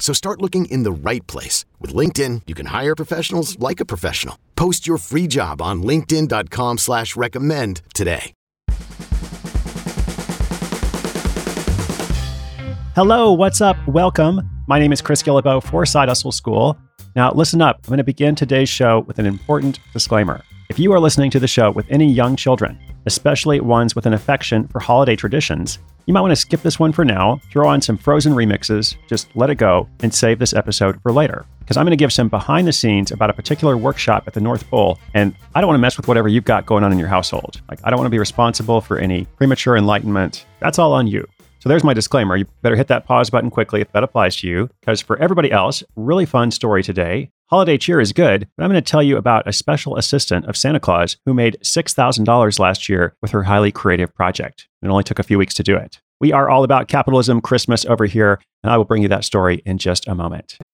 So start looking in the right place. With LinkedIn, you can hire professionals like a professional. Post your free job on linkedin.com/recommend today. Hello, what's up? Welcome. My name is Chris Guillebeau for Side Hustle School. Now listen up. I'm going to begin today's show with an important disclaimer. If you are listening to the show with any young children, especially ones with an affection for holiday traditions, you might want to skip this one for now, throw on some Frozen remixes, just let it go, and save this episode for later. Because I'm going to give some behind the scenes about a particular workshop at the North Pole, and I don't want to mess with whatever you've got going on in your household. Like, I don't want to be responsible for any premature enlightenment. That's all on you. So there's my disclaimer. You better hit that pause button quickly if that applies to you. Because for everybody else, really fun story today. Holiday cheer is good, but I'm going to tell you about a special assistant of Santa Claus who made $6,000 last year with her highly creative project. It only took a few weeks to do it. We are all about capitalism Christmas over here, and I will bring you that story in just a moment.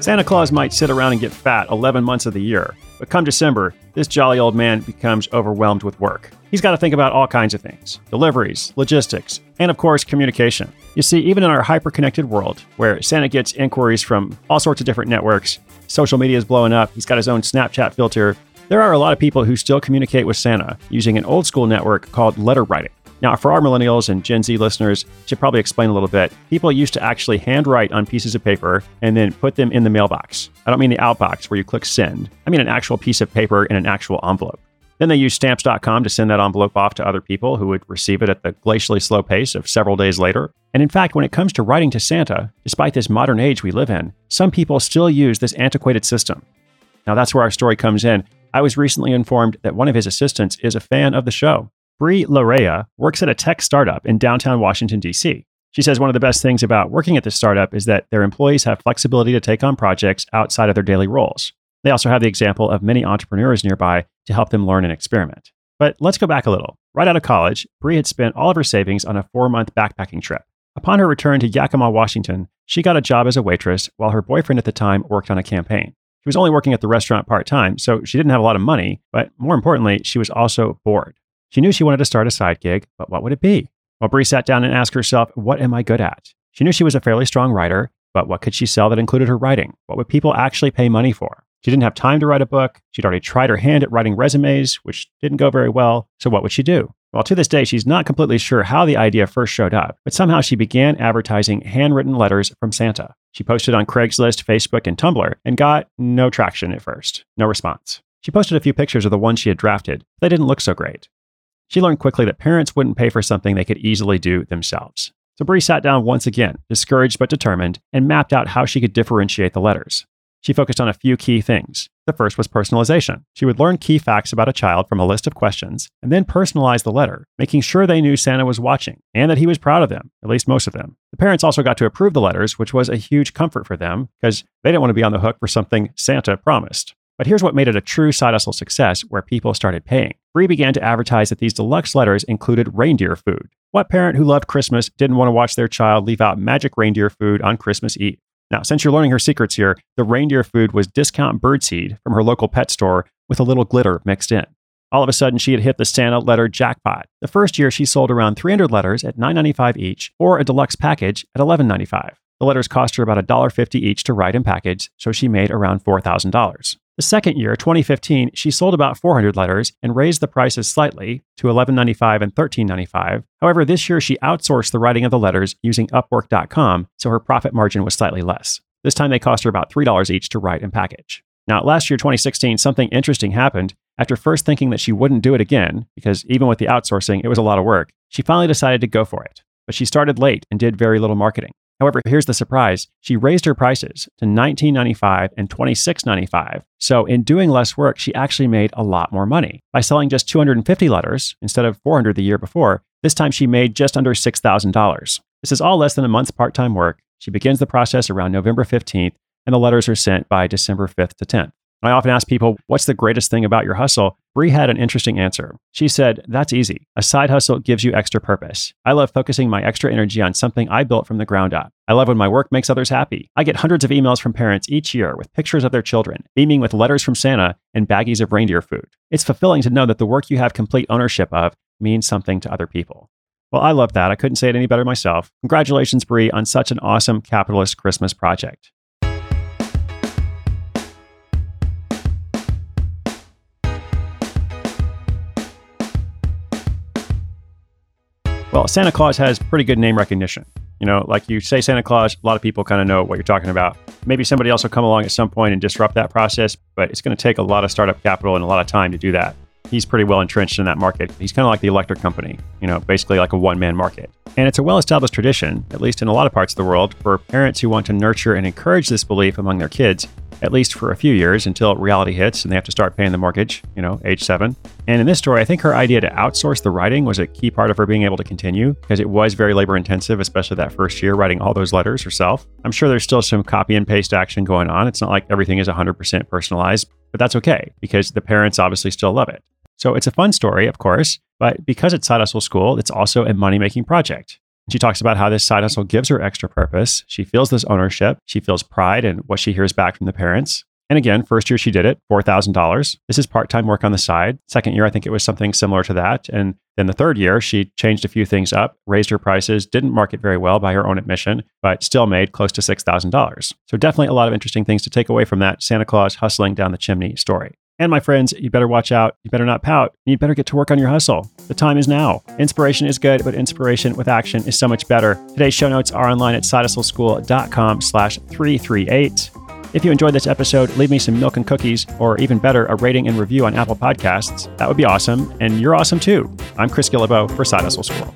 Santa Claus might sit around and get fat 11 months of the year, but come December, this jolly old man becomes overwhelmed with work. He's got to think about all kinds of things: deliveries, logistics, and of course, communication. You see, even in our hyper-connected world, where Santa gets inquiries from all sorts of different networks, social media is blowing up, he's got his own Snapchat filter, there are a lot of people who still communicate with Santa using an old school network called letter writing. Now, for our millennials and Gen Z listeners, should probably explain a little bit. People used to actually handwrite on pieces of paper and then put them in the mailbox. I don't mean the outbox where you click send. I mean an actual piece of paper in an actual envelope. Then they used stamps.com to send that envelope off to other people who would receive it at the glacially slow pace of several days later. And in fact, when it comes to writing to Santa, despite this modern age we live in, some people still use this antiquated system. Now, that's where our story comes in. I was recently informed that one of his assistants is a fan of the show. Brie Larea works at a tech startup in downtown Washington, D.C. She says one of the best things about working at this startup is that their employees have flexibility to take on projects outside of their daily roles. They also have the example of many entrepreneurs nearby to help them learn and experiment. But let's go back a little. Right out of college, Brie had spent all of her savings on a 4-month backpacking trip. Upon her return to Yakima, Washington, she got a job as a waitress while her boyfriend at the time worked on a campaign. She was only working at the restaurant part-time, so she didn't have a lot of money, but more importantly, she was also bored. She knew she wanted to start a side gig, but what would it be? Well, Brie sat down and asked herself, what am I good at? She knew she was a fairly strong writer, but what could she sell that included her writing? What would people actually pay money for? She didn't have time to write a book. She'd already tried her hand at writing resumes, which didn't go very well. So what would she do? Well, to this day, she's not completely sure how the idea first showed up, but somehow she began advertising handwritten letters from Santa. She posted on Craigslist, Facebook, and Tumblr and got no traction at first. No response. She posted a few pictures of the ones she had drafted. They didn't look so great. She learned quickly that parents wouldn't pay for something they could easily do themselves. So Brie sat down once again, discouraged but determined, and mapped out how she could differentiate the letters. She focused on a few key things. The first was personalization. She would learn key facts about a child from a list of questions and then personalize the letter, making sure they knew Santa was watching and that he was proud of them, at least most of them. The parents also got to approve the letters, which was a huge comfort for them because they didn't want to be on the hook for something Santa promised. But here's what made it a true side hustle success where people started paying. Brie began to advertise that these deluxe letters included reindeer food. What parent who loved Christmas didn't want to watch their child leave out magic reindeer food on Christmas Eve? Now, since you're learning her secrets here, the reindeer food was discount birdseed from her local pet store with a little glitter mixed in. All of a sudden, she had hit the Santa letter jackpot. The first year, she sold around 300 letters at $9.95 each or a deluxe package at $11.95. The letters cost her about $1.50 each to write and package, so she made around $4,000. The second year, 2015, she sold about 400 letters and raised the prices slightly to $11.95 and $13.95. However, this year she outsourced the writing of the letters using Upwork.com, so her profit margin was slightly less. This time they cost her about $3 each to write and package. Now, last year, 2016, something interesting happened. After first thinking that she wouldn't do it again, because even with the outsourcing, it was a lot of work, she finally decided to go for it. But she started late and did very little marketing. However, here's the surprise. She raised her prices to $19.95 and $26.95. So in doing less work, she actually made a lot more money. By selling just 250 letters instead of 400 the year before, this time she made just under $6,000. This is all less than a month's part-time work. She begins the process around November 15th, and the letters are sent by December 5th to 10th. I often ask people, what's the greatest thing about your hustle? Brie had an interesting answer. She said, that's easy. A side hustle gives you extra purpose. I love focusing my extra energy on something I built from the ground up. I love when my work makes others happy. I get hundreds of emails from parents each year with pictures of their children, beaming with letters from Santa and baggies of reindeer food. It's fulfilling to know that the work you have complete ownership of means something to other people. Well, I love that. I couldn't say it any better myself. Congratulations, Brie, on such an awesome capitalist Christmas project. Well, Santa Claus has pretty good name recognition. You know, like you say Santa Claus, a lot of people kind of know what you're talking about. Maybe somebody else will come along at some point and disrupt that process, but it's going to take a lot of startup capital and a lot of time to do that. He's pretty well entrenched in that market. He's kind of like the electric company, you know, basically like a one-man market. And it's a well-established tradition, at least in a lot of parts of the world, for parents who want to nurture and encourage this belief among their kids, at least for a few years until reality hits and they have to start paying the mortgage, you know, age 7. And in this story, I think her idea to outsource the writing was a key part of her being able to continue because it was very labor intensive, especially that first year writing all those letters herself. I'm sure there's still some copy and paste action going on. It's not like everything is 100% personalized, but that's okay because the parents obviously still love it. So it's a fun story, of course, but because it's Side Hustle School, it's also a money-making project. She talks about how this side hustle gives her extra purpose. She feels this ownership. She feels pride in what she hears back from the parents. And again, first year she did it, $4,000. This is part-time work on the side. Second year, I think it was something similar to that. And then the third year, she changed a few things up, raised her prices, didn't market very well by her own admission, but still made close to $6,000. So definitely a lot of interesting things to take away from that Santa Claus hustling down the chimney story. And my friends, you better watch out, you better not pout, and you better get to work on your hustle. The time is now. Inspiration is good, but inspiration with action is so much better. Today's show notes are online at sidehustleschool.com/338. If you enjoyed this episode, leave me some milk and cookies, or even better, a rating and review on Apple Podcasts. That would be awesome, and you're awesome too. I'm Chris Guillebeau for Side Hustle School.